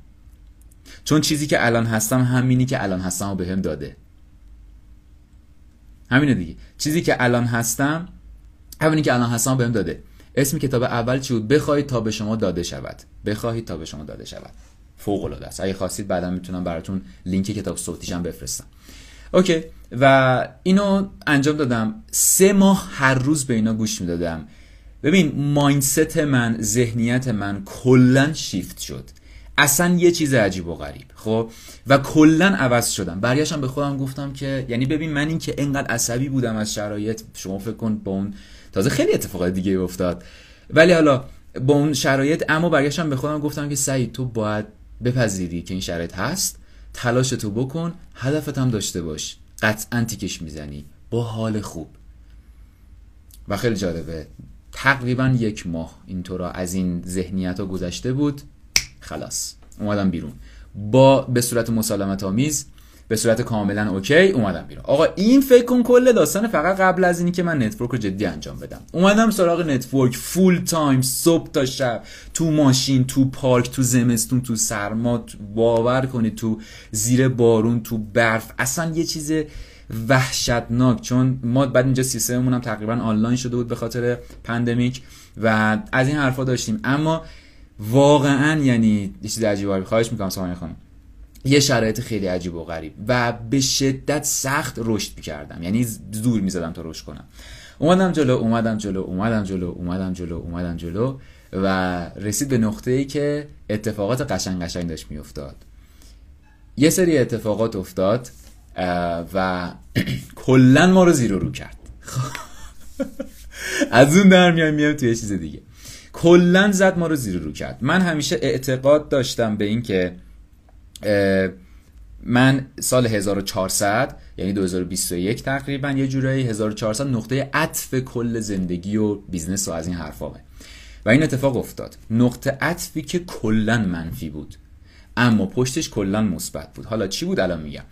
چون چیزی که الان هستم همینی که الان هستم رو بهم داده. همینه دیگه، چیزی که الان هستم همینی که الان هستم بهم داده. اسم کتاب اول چی بود؟ بخواهید تا به شما داده شود. فوق العاده است. اگه خواستید بعدا میتونم براتون لینک کتاب صوتیش هم بفرستم. اوکی، و اینو انجام دادم. 3 ماه هر روز به اینا گوش میدادم. ببین مایندست من، ذهنیت من کلا شیفت شد. اصلا یه چیز عجیب و غریب، خب، و کلن عوض شدم. برگشتم به خودم گفتم که یعنی ببین من این که انقدر عصبی بودم از شرایط، شما فکر کن با اون، تازه خیلی اتفاقات دیگه افتاد ولی حالا با اون شرایط، اما برگشتم به خودم گفتم که سعید تو باید بپذیری که این شرایط هست، تلاش تو بکن، هدفت هم داشته باش، قطعا تیکش میزنی با حال خوب. و خیلی جالبه تقریبا 1 ماه اینطورا از این ذهنیت‌ها گذشته بود. خلاص اومدم بیرون به صورت مسالمت آمیز، به صورت کاملا اوکی اومدم بیرون. آقا این فکر کن کل داستان، فقط قبل از اینی که من نتورک رو جدی انجام بدم اومدم سراغ نتورک فول تایم، صبح تا شب، تو ماشین، تو پارک، تو زمستون، تو سرما، باور کنید تو زیر بارون، تو برف، اصلا یه چیز وحشتناک. چون ما بعد اینجا سیستممون هم تقریبا آنلاین شده بود به خاطر پاندمیک و از این حرفا داشتیم، اما واقعا یعنی یه چیز عجیب و غریب. خواهش میکنم سامانه خانم، یه شرایط خیلی عجیب و غریب و به شدت سخت رشد میکردم، یعنی زور میزدم تا رشد کنم. اومدم جلو و رسید به نقطه ای که اتفاقات قشنگ داشت میافتاد. یه سری اتفاقات افتاد و کلا ما رو زیر و رو کرد. از اون در میام تو یه چیز دیگه، کلن زد ما رو زیر رو کرد. من همیشه اعتقاد داشتم به این که من سال 1400 یعنی 2021 تقریبا یه جورایی 1400 نقطه عطف کل زندگی و بیزنس و از این حرفامه و این اتفاق افتاد. نقطه عطفی که کلن منفی بود اما پشتش کلن مثبت بود. حالا چی بود الان میگم.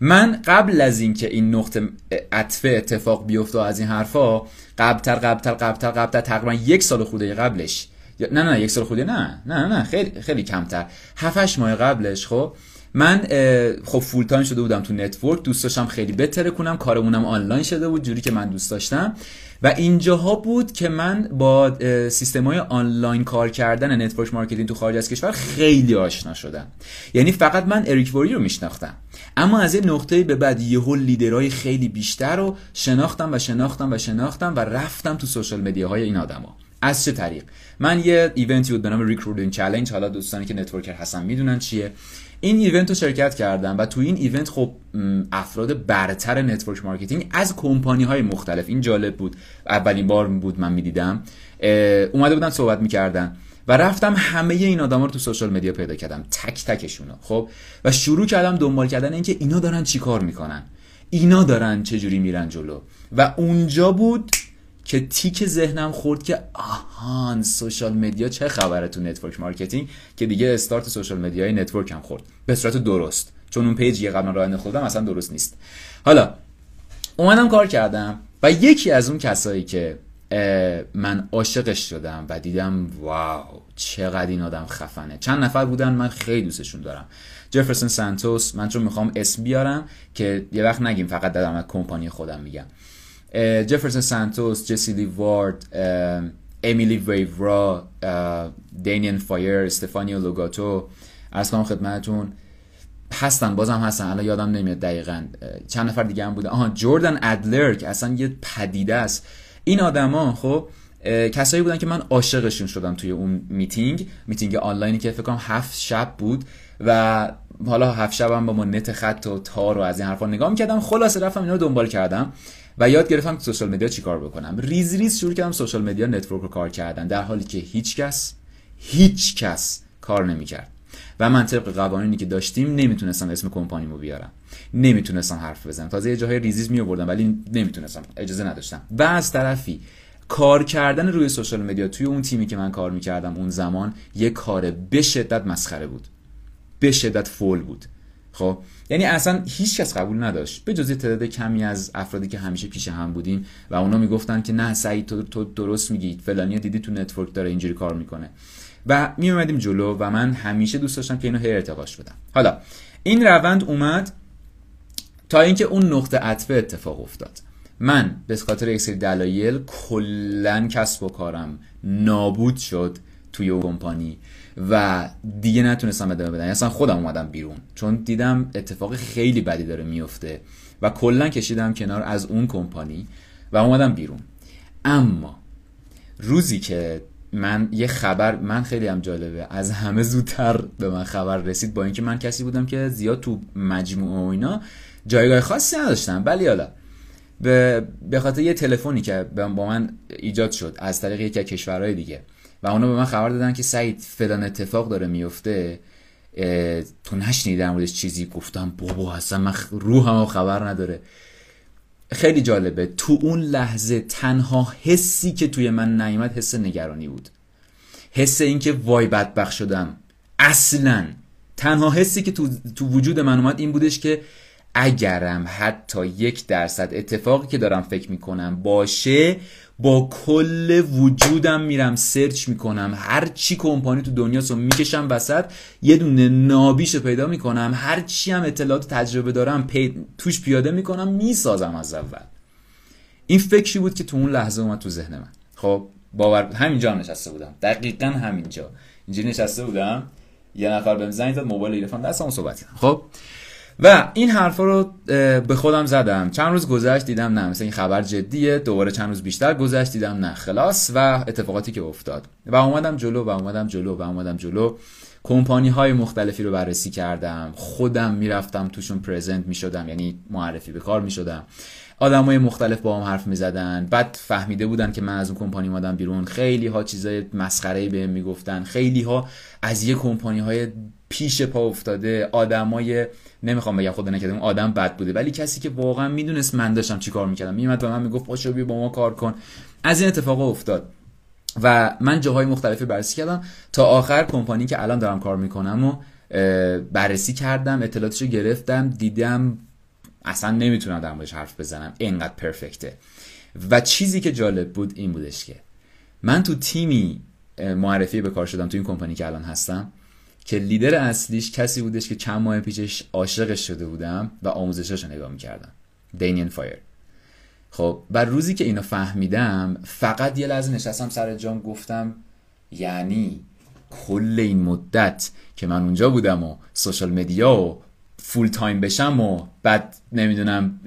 من قبل از این که این نقطه عطف اتفاق بیفته از این حرفا، قبلتر تقریبا 1 سال خوده قبلش، نه 1 سال خوده، نه خیلی کمتر، 7-8 ماه قبلش، خب من خب فول تایم شده بودم تو نتورک، دوست داشتم خیلی بهتر کنم، کارمونم آنلاین شده بود جوری که من دوست داشتم و اینجاها بود که من با سیستم‌های آنلاین کار کردن نتورک مارکتینگ تو خارج از کشور خیلی آشنا شدم. یعنی فقط من اریک واری رو میشناختم اما از این نقطه به بعد یهو لیدرهای خیلی بیشتر رو شناختم و رفتم تو سوشال مدیاهای این آدما. از چه طریق؟ من یه ایونتی بود به نام ریکروتینگ چالش، حالا دوستانی که نتورکر هستن میدونن چیه. این ایونت رو شرکت کردم و تو این ایونت خب افراد برتر نتورک مارکتینگ از کمپانی های مختلف، این جالب بود، اولین بار بود من میدیدم، اومده بودن صحبت میکردن و رفتم همه این آدما رو تو سوشال مدیا پیدا کردم، تک تکشون رو، خب، و شروع کردم دنبال کردن اینکه اینا دارن چیکار میکنن، اینا دارن چه جوری میرن جلو. و اونجا بود که تیک ذهنم خورد که آهان سوشال مدیا چه خبره تو نتورک مارکتینگ، که دیگه استارت سوشال مدیای نتورک هم خورد به صورت درست، چون اون پیجی که قبلا راه انداختم اصلا درست نیست. حالا اومدم کار کردم و یکی از اون کسایی که من عاشقش شدم و دیدم واو چقدر این آدم خفنه، چند نفر بودن من خیلی دوستشون دارم، جفرسون سانتوس، من چون میخوام اسم بیارم که یه وقت نگیم فقط دادم از کمپانی خودم میگم، جفرسون سانتوس، جسی لی وارد، امیلی ویورا، دینین فایر، استفانیو لوگاتو، عرض کنم خدمتون هستن، بازم هستن، الان یادم نمیاد دقیقاً چند نفر دیگه هم بوده، آها جردن ادلر که اصلا یه پدیده است. این آدما خب کسایی بودن که من عاشقشون شدم توی اون میتینگ آنلاینی که فکر کنم 7 شب بود و حالا 7 شبم با نت خط و تار و از این حرفا نگاه می‌کردم. خلاصه رفتم اینا رو دنبال کردم و یاد گرفتم که سوشال مدیا چیکار بکنم. ریز ریز شروع کردم سوشال مدیا نتورک رو کار کردن، در حالی که هیچ کس کار نمی‌کرد و من طبق قوانینی که داشتیم نمیتونستم اسم کمپانیمو بیارم، نمیتونستم حرف بزنم، تازه یه جاهای ریزیز میآوردم ولی نمیتونستم، اجازه نداشتم. و از طرفی کار کردن روی سوشال مدیا توی اون تیمی که من کار میکردم اون زمان یه کار به شدت مسخره بود، به شدت فول بود. خب یعنی اصلا هیچ کس قبول نداشت به جز تعداد کمی از افرادی که همیشه پیش هم بودیم و اونا میگفتن که نه سعید تو درست میگی، فلانی دیدی تو نتورک داره اینجوری کار میکنه، و می اومدیم جلو و من همیشه دوست داشتم که اینو هی ارتقاش بدم. حالا این روند اومد تا اینکه اون نقطه عطفه اتفاق افتاد. من به خاطر یک سری دلایل کلا کسب و کارم نابود شد توی اون کمپانی و دیگه نتونستم ادامه بدم، اصلا خودم اومدم بیرون چون دیدم اتفاق خیلی بدی داره میفته و کلا کشیدم کنار از اون کمپانی و اومدم بیرون. اما روزی که من یه خبر، من خیلی هم جالبه از همه زودتر به من خبر رسید، با اینکه من کسی بودم که زیاد تو مجموعه و اینا جایگاه خاصی نداشتم، ولی حالا به خاطر یه تلفنی که با من ایجاد شد از طریق یکی از کشورهای دیگه و اونا به من خبر دادن که سعید فلان اتفاق داره میفته، تو نشنیدی در موردش چیزی؟ گفتم بابا اصلا من روحم خبر نداره. خیلی جالبه تو اون لحظه تنها حسی که توی من نیامد حس نگرانی بود، حس این که وای بدبخت شدم. اصلا تنها حسی که تو وجود من اومد این بودش که اگرم حتی 1% اتفاقی که دارم فکر میکنم باشه، با کل وجودم میرم سرچ میکنم، هر چی کمپانی تو دنیاسو میکشم وسط، یه دونه نابیشو پیدا میکنم، هر چی هم اطلاعات و تجربه دارم توش پیاده میکنم، میسازم از اول. این فکری بود که تو اون لحظه اومد تو ذهن من. خب باور، همینجا نشسته بودم، دقیقاً همینجا اینجوری نشسته بودم، یه نفر بهم زنگ زد، موبایل گرفتم دستم صحبت کردم. خب و این حرفا رو به خودم زدم، چند روز گذشت دیدم نه مثلا این خبر جدیه، دوباره چند روز بیشتر گذشت دیدم نه خلاص، و اتفاقاتی که افتاد و اومدم جلو، کمپانی های مختلفی رو بررسی کردم، خودم میرفتم توشون پرزنت میشدم، یعنی معرفی به کار میشدم، آدمای مختلف با هم حرف میزدن، بعد فهمیده بودن که من از اون کمپانی اومدم بیرون، خیلی ها چیزای مسخره‌ای بهم میگفتن، خیلی ها از یه کمپانی های پیش پا افتاده، آدمای نمیخوام بگم خود نکردم اون آدم بد بوده، ولی کسی که واقعا میدونست من داشتم چیکار میکردم میومد و من میگفت پاشو بیا با ما کار کن. از این اتفاقا افتاد و من جاهای مختلفی بررسی کردم تا آخر کمپانی که الان دارم کار میکنم و بررسی کردم، اطلاعاتشو گرفتم، دیدم اصلا نمیتونم در موردش حرف بزنم، اینقدر پرفکته. و چیزی که جالب بود این بودش که من تو تیمی معرفی به کار شدم تو این کمپانی که الان هستم که لیدر اصلیش کسی بودش که چند ماه پیشش عاشقش شده بودم و آموزشاش رو نگاه می‌کردم، دینین فایر. خب بر روزی که اینو فهمیدم فقط یه لحظه نشستم سر جام، گفتم یعنی کل این مدت که من اونجا بودم و سوشال مدیا و فول تایم بشم و بعد نمیدونم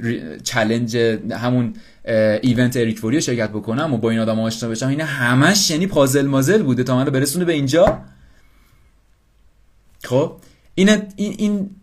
چالنج همون ایونت اریک وریو شرکت بکنم و با این آدم‌ها آشنا بشم، اینا همش یعنی پازل مازل بوده تا من رو برسونه به اینجا. خب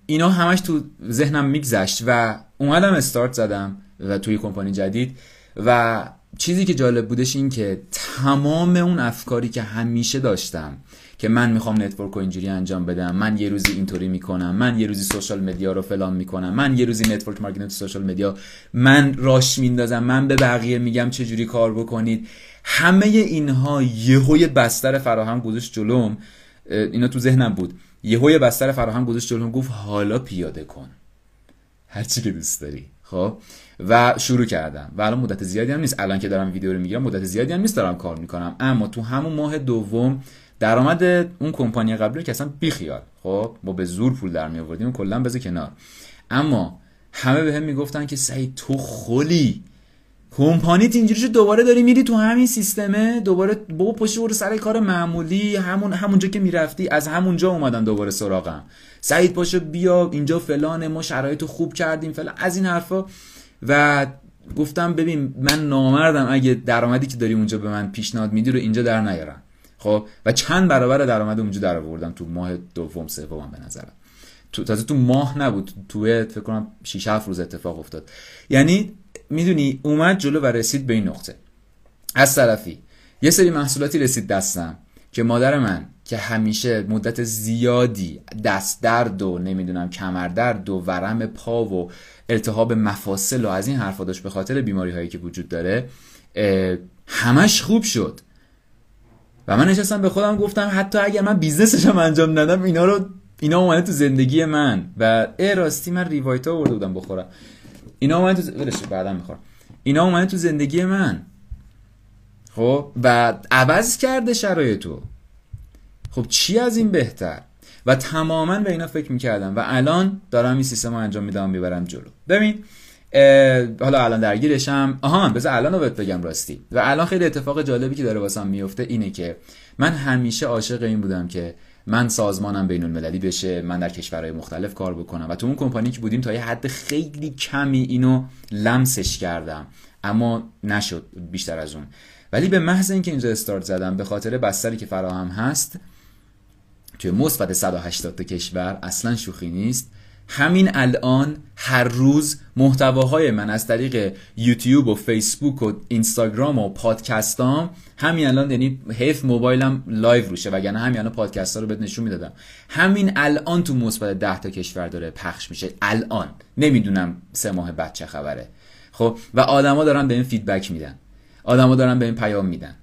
اینا همش تو ذهنم میگذشت و اومدم استارت زدم و توی کمپانی جدید و چیزی که جالب بودش این که تمام اون افکاری که همیشه داشتم، که من میخوام نتورک رو اینجوری انجام بدم، من یه روزی اینطوری میکنم، من یه روزی سوشال مدیا رو فلان میکنم، من یه روزی نتورک مارکتینگ تو سوشال مدیا من راش میندازم، من به بقیه میگم چه جوری کار بکنید. همه اینها یهو بستر فراهم گذاشت جلوم، اینا تو ذهنم بود، یهو بستر فراهم گذاشت جلوم، گفت حالا پیاده کن هر چی که دوست داری. خب و شروع کردم و الان مدت زیادی هم نیست، الان که دارم ویدیو رو میگیرم مدت زیادی هم نیست دارم کار میکنم، اما تو همون ماه دوم درآمد اون کمپانی قبلی که اصلا بیخیال، خب ما به زور پول در می آوردیم کلا بذار کنار، اما همه بهم میگفتن که سعید تو خلی کمپانیت اینجوری شد، دوباره داری میری تو همین سیستمه، دوباره بابا پشت برو سر کار معمولی، همونجا که میرفتی، از همونجا اومدن دوباره سراغم، سعید پاشو بیا اینجا فلانه، ما شرایطو خوب کردیم فلان، از این حرفا. و گفتم ببین من نامردم اگه درآمدی که داری اونجا به من پیشنهاد میدی رو اینجا در نیارم. خب و چند برابر درآمد اونجا در آوردم تو ماه دوم سوم به نظرم، تازه تو ماه نبود، تو فکر کنم 6 7 روز اتفاق افتاد. یعنی میدونی اومد جلو و رسید به این نقطه، از طرفی یه سری محصولاتی رسید دستم که مادر من که همیشه مدت زیادی دست درد و نمیدونم کمر درد و ورم پا و التهاب مفاصل و از این حرفا داشت به خاطر بیماری هایی که وجود داره، همش خوب شد و من نشستم به خودم گفتم حتی اگر من بیزنسشم انجام ندم اینا اومده تو زندگی من و راستی من ریوایتا آورده بودم بخورم، اینا اومده تو زندگی من، خب و عوض کرده شرایطو، خب چی از این بهتر؟ و تماما به اینا فکر میکردم و الان دارم این سیستم رو انجام میدم و میبرم جلو. ببین حالا الان درگیرشم، بذار الان رو بهت بگم راستی. و الان خیلی اتفاق جالبی که داره واسم میفته اینه که من همیشه عاشق این بودم که من سازمانم بین المللی بشه، من در کشورهای مختلف کار بکنم و تو اون کمپانی که بودیم تا یه حد خیلی کمی اینو لمسش کردم، اما نشد بیشتر از اون. ولی به محض اینکه اینجا استارت زدم به خاطر بستری که فراهم هست توی مثبت 180 تا کشور، اصلا شوخی نیست، همین الان هر روز محتواهای من از طریق یوتیوب و فیسبوک و اینستاگرام و پادکستام، همین الان یعنی حیف موبایلم لایو روشه وگرنه همین الان پادکستا رو بهت نشون میدادم، همین الان تو مثبت 10 تا کشور داره پخش میشه الان، نمیدونم 3 ماه بعد چه خبره. خب و آدما دارن به این فیدبک میدن، آدما دارن به این پیام میدن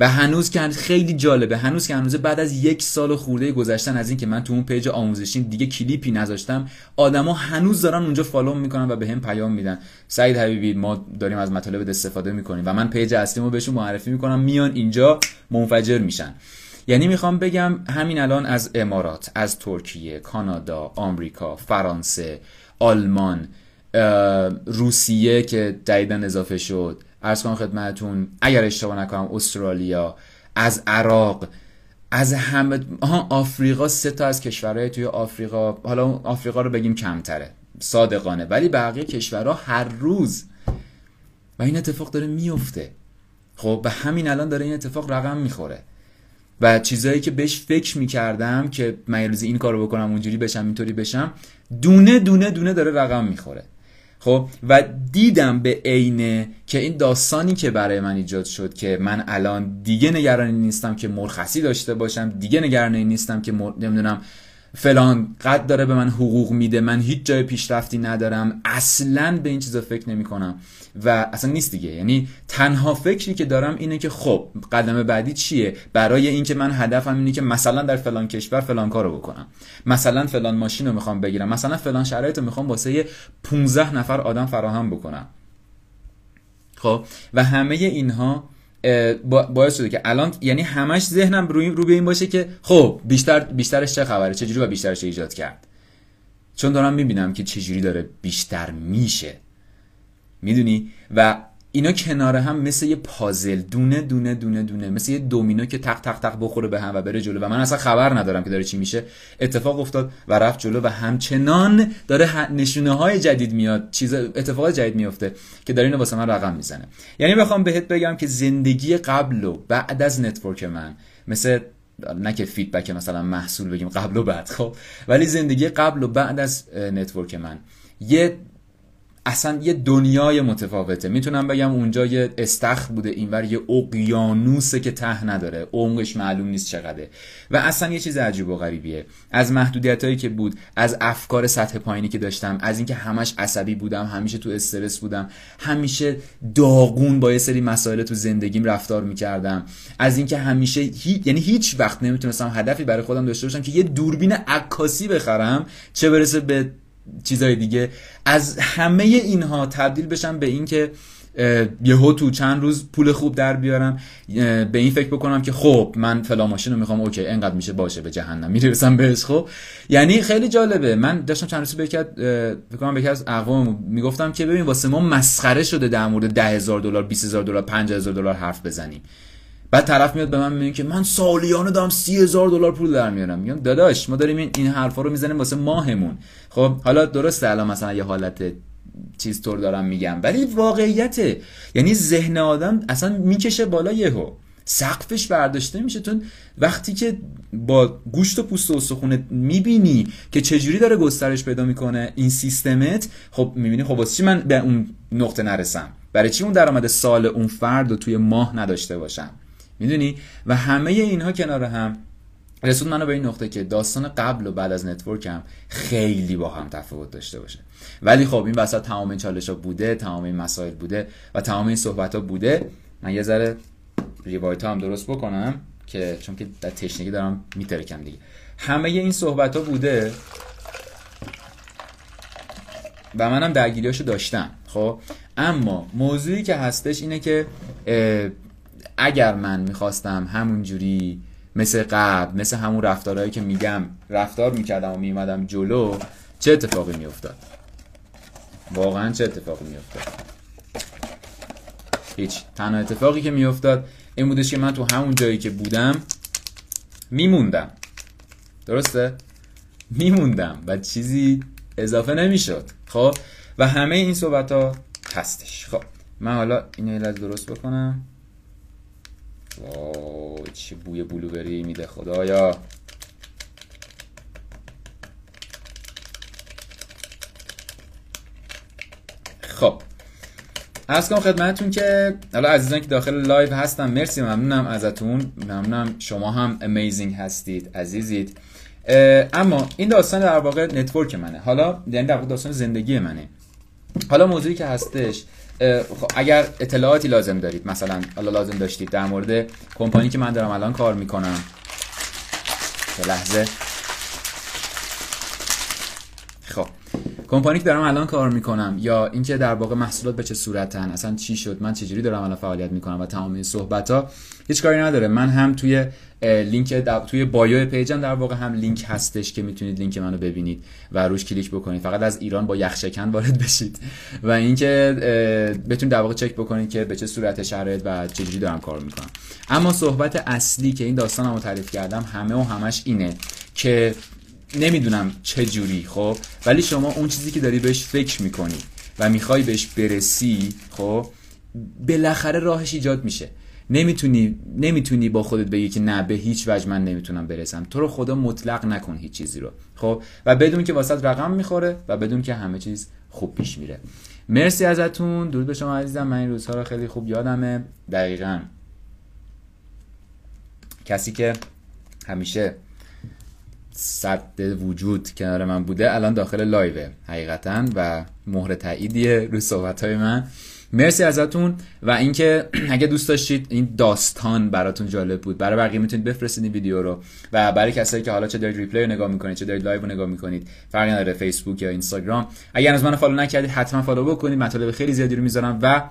و هنوز که خیلی جالبه، هنوز بعد از 1 سال خورده گذشتن از اینکه من تو اون پیج آموزشی دیگه کلیپی نذاشتم، آدما هنوز دارن اونجا فالو میکنن و به هم پیام میدن سعید حبیبی ما داریم از مطالبت استفاده میکنیم و من پیج اصلیمو بهشون معرفی میکنم، میان اینجا منفجر میشن. یعنی میخوام بگم همین الان از امارات، از ترکیه، کانادا، آمریکا، فرانسه، آلمان، روسیه که جدیدن اضافه شد، عرض کنم خدمتتون اگر اشتباه نکنم استرالیا، از عراق، از همه آفریقا، 3 تا از کشورهای توی آفریقا، حالا آفریقا رو بگیم کمتره صادقانه ولی بقیه کشورها هر روز و این اتفاق داره میفته. خب به همین الان داره این اتفاق رقم میخوره و چیزایی که بهش فکر میکردم که من یه روز این کارو بکنم اونجوری بشم اینطوری بشم، دونه دونه دونه داره رقم میخوره. خب و دیدم به عینه که این داستانی که برای من ایجاد شد که من الان دیگه نگران این نیستم که مرخصی داشته باشم، دیگه نگران این نیستم که نمیدونم فلان قد داره به من حقوق میده، من هیچ جای پیشرفتی ندارم، اصلا به این چیزا فکر نمی کنم و اصلا نیست دیگه. یعنی تنها فکری که دارم اینه که خب قدم بعدی چیه برای اینکه من هدفم اینه که مثلا در فلان کشور فلان کارو بکنم، مثلا فلان ماشین رو میخوام بگیرم، مثلا فلان شرایط رو میخوام واسه 15 نفر آدم فراهم بکنم. خب و همه اینها باعث شده که الان یعنی همش ذهنم رو به این باشه که خب بیشترش چه خبره، چه جوری و بیشترش ایجاد کرد، چون دارم میبینم که چه جوری داره بیشتر میشه، میدونی؟ و اینا کنار هم مثل یه پازل دونه دونه دونه دونه، مثل یه دومینو که تق تق تق بخوره به هم و بره جلو و من اصلا خبر ندارم که داره چی میشه، اتفاق افتاد و رفت جلو و همچنان داره نشونه های جدید میاد، اتفاقات جدید میفته که داره اینو واسه من رقم میزنه. یعنی بخوام بهت بگم که زندگی قبل و بعد از نتورک من، مثل نه که فیدبک مثلا محصول بگیم قبل و بعد، خب ولی زندگی قبل و بعد از نتورک من یه اصلا یه دنیای متفاوته. میتونم بگم اونجا یه استخر بوده، اینور یه اقیانوسه که ته نداره، عمقش معلوم نیست چقدره و اصلا یه چیز عجیب و غریبیه. از محدودیتایی که بود، از افکار سطح پایینی که داشتم، از اینکه همش عصبی بودم، همیشه تو استرس بودم، همیشه داغون با یه سری مسائل تو زندگیم رفتار می‌کردم، از اینکه همیشه یعنی هیچ وقت نمیتونستم هدفی برای خودم داشته باشم که یه دوربین عکاسی بخرم، چه برسه به چیزای دیگه. از همه اینها تبدیل بشم به این که یهو تو چند روز پول خوب در بیارم، به این فکر بکنم که خب من فلان ماشین رو میخوام، اوکی اینقدر میشه، باشه به جهنم میرسم بهش. خب یعنی خیلی جالبه. من داشتم چند روز بکنم از اقوام میگفتم که ببین واسه ما مسخره شده در مورد $10,000 $20,000 $50,000 حرف بزنیم. بعد طرف میاد به من میگه که من سالیانه دارم $30,000 پول در میارم. میگم داداش ما داریم این حرفا رو میزنیم واسه ماهمون. خب حالا درسته الان مثلا یه حالت چیز طور دارم میگم، ولی واقعیته. یعنی ذهن آدم اصلا میکشه بالا، یهو سقفش برداشته میشه. تو وقتی که با گوشت و پوست و استخونه میبینی که چجوری داره گسترش پیدا میکنه این سیستمت، خب میبینی خب واسه چی من به اون نقطه نرسم؟ برای چی اون درآمد سال اون فرد رو توی ماه نداشته باشم؟ میدونی؟ و همه اینها کنار هم رسود منو به این نقطه که داستان قبل و بعد از نتورکم خیلی با هم تفاوت داشته باشه. ولی خب این وسط تمام این چالش‌ها بوده، تمام این مسائل بوده و تمام این صحبت‌ها بوده. من یه ذره ریوایت‌ها هم درست بکنم که چون که در تشنگی دارم میترکم دیگه. همه این صحبت‌ها بوده و منم درگیریاشو داشتم. خب اما موضوعی که هستش اینه که اگر من میخواستم همونجوری مثل قبل، مثل همون رفتارهایی که میگم رفتار میکردم و میمدم جلو، چه اتفاقی میافتاد؟ واقعا چه اتفاقی میافتاد؟ هیچ. تنها اتفاقی که میافتاد این بودش که من تو همون جایی که بودم میموندم. درسته؟ میموندم و چیزی اضافه نمیشد. خب و همه این صحبت ها هستش. خب من حالا اینو لازم درست بکنم. واو چه بوی بلوبری میده خدایا. خب عرض کنم خدمتتون که حالا عزیزان که داخل لایو هستن، مرسی، ممنونم ازتون، ممنونم. شما هم امیزینگ هستید، عزیزید. اما این داستان در واقع نتورک منه، حالا یعنی در واقع داستان زندگی منه. حالا موضوعی که هستش، اگر اطلاعاتی لازم دارید، مثلا حالا لازم داشتید در مورد کمپانی که من دارم الان کار میکنم، یه لحظه. خب کمپانی که دارم الان کار میکنم یا اینکه در واقع محصولات به چه صورتن، اصلا چی شد، من چجوری دارم الان فعالیت میکنم و تمام این صحبت ها، هیچ کاری نداره. من هم توی لینک توی بایو پیجم در واقع هم لینک هستش که میتونید لینک منو ببینید و روش کلیک بکنید. فقط از ایران با یخشکن وارد بشید و اینکه بتونید در واقع چک بکنید که به چه صورت شرایط و چجوری دارم کار میکنم. اما صحبت اصلی که این داستانمو تعریف کردم همه و همش اینه که نمیدونم چه جوری، خب ولی شما اون چیزی که داری بهش فکر میکنی و میخوای بهش برسی، خب بالاخره راهش ایجاد میشه. نمیتونی با خودت بگی که نه به هیچ وجه من نمیتونم برسم. تو رو خدا مطلق نکن هیچ چیزی رو، خب و بدون که واسط رقم میخوره و بدون که همه چیز خوب پیش میره. مرسی ازتون، درود به شما عزیزم. من این روزها رو خیلی خوب یادمه. دقیقاً کسی که همیشه سد وجود کنار من بوده الان داخل لایوه حقیقتاً و مهر تاییدیه روی صحبت‌های من. مرسی ازتون. و اینکه اگه دوست داشتید این داستان براتون جالب بود، برای بقیه میتونید بفرستید این ویدیو رو و برای کسایی که حالا چه دارید ریپلی رو نگاه میکنید چه دارید لایو رو نگاه میکنید، فرقی نداره، فیسبوک یا اینستاگرام. اگه هنوز منو فالو نکردید حتما فالو بکنید، مطالب خیلی زیادی رو میذارم و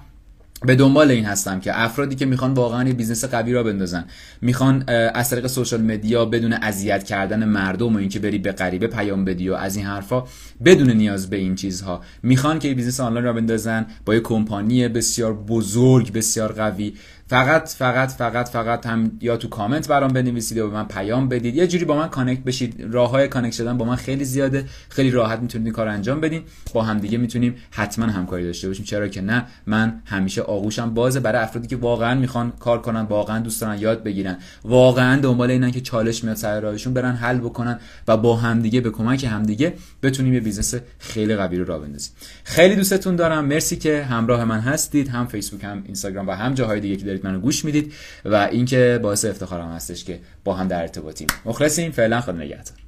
به دنبال این هستم که افرادی که میخوان واقعا یه بیزنس قوی را بندازن، میخوان از طریق سوشال مدیا بدون اذیت کردن مردم و اینکه بری به غریبه پیام بدی و از این حرفا، بدون نیاز به این چیزها، میخوان که یه بیزنس آنلاین را بندازن با یه کمپانی بسیار بزرگ، بسیار قوی فقط هم یا تو کامنت برام بنویسید یا به من پیام بدید، یه جوری با من کانکت بشید. راههای کانکت شدن با من خیلی زیاده، خیلی راحت میتونید این کارو انجام بدین، با هم دیگه میتونیم حتما همکاری داشته باشیم، چرا که نه. من همیشه آغوشم بازه برای افرادی که واقعا میخوان کار کنن، واقعا دوست دارن یاد بگیرن، واقعا دنبال اینن که چالش میاد سر راهشون برن حل بکنن و با هم دیگه به کمک هم دیگه بتونیم یه بیزنس خیلی قوی رو راه بندازیم. خیلی دوستتون دارم، مرسی که همراه من هستید، هم فیسبوک هم اینستاگرام و هم جاهای دیگه که دارید منو گوش میدید و اینکه باعث افتخارم هستش که با هم در ارتباطیم. مخلصیم، فعلا خدا نگهدار.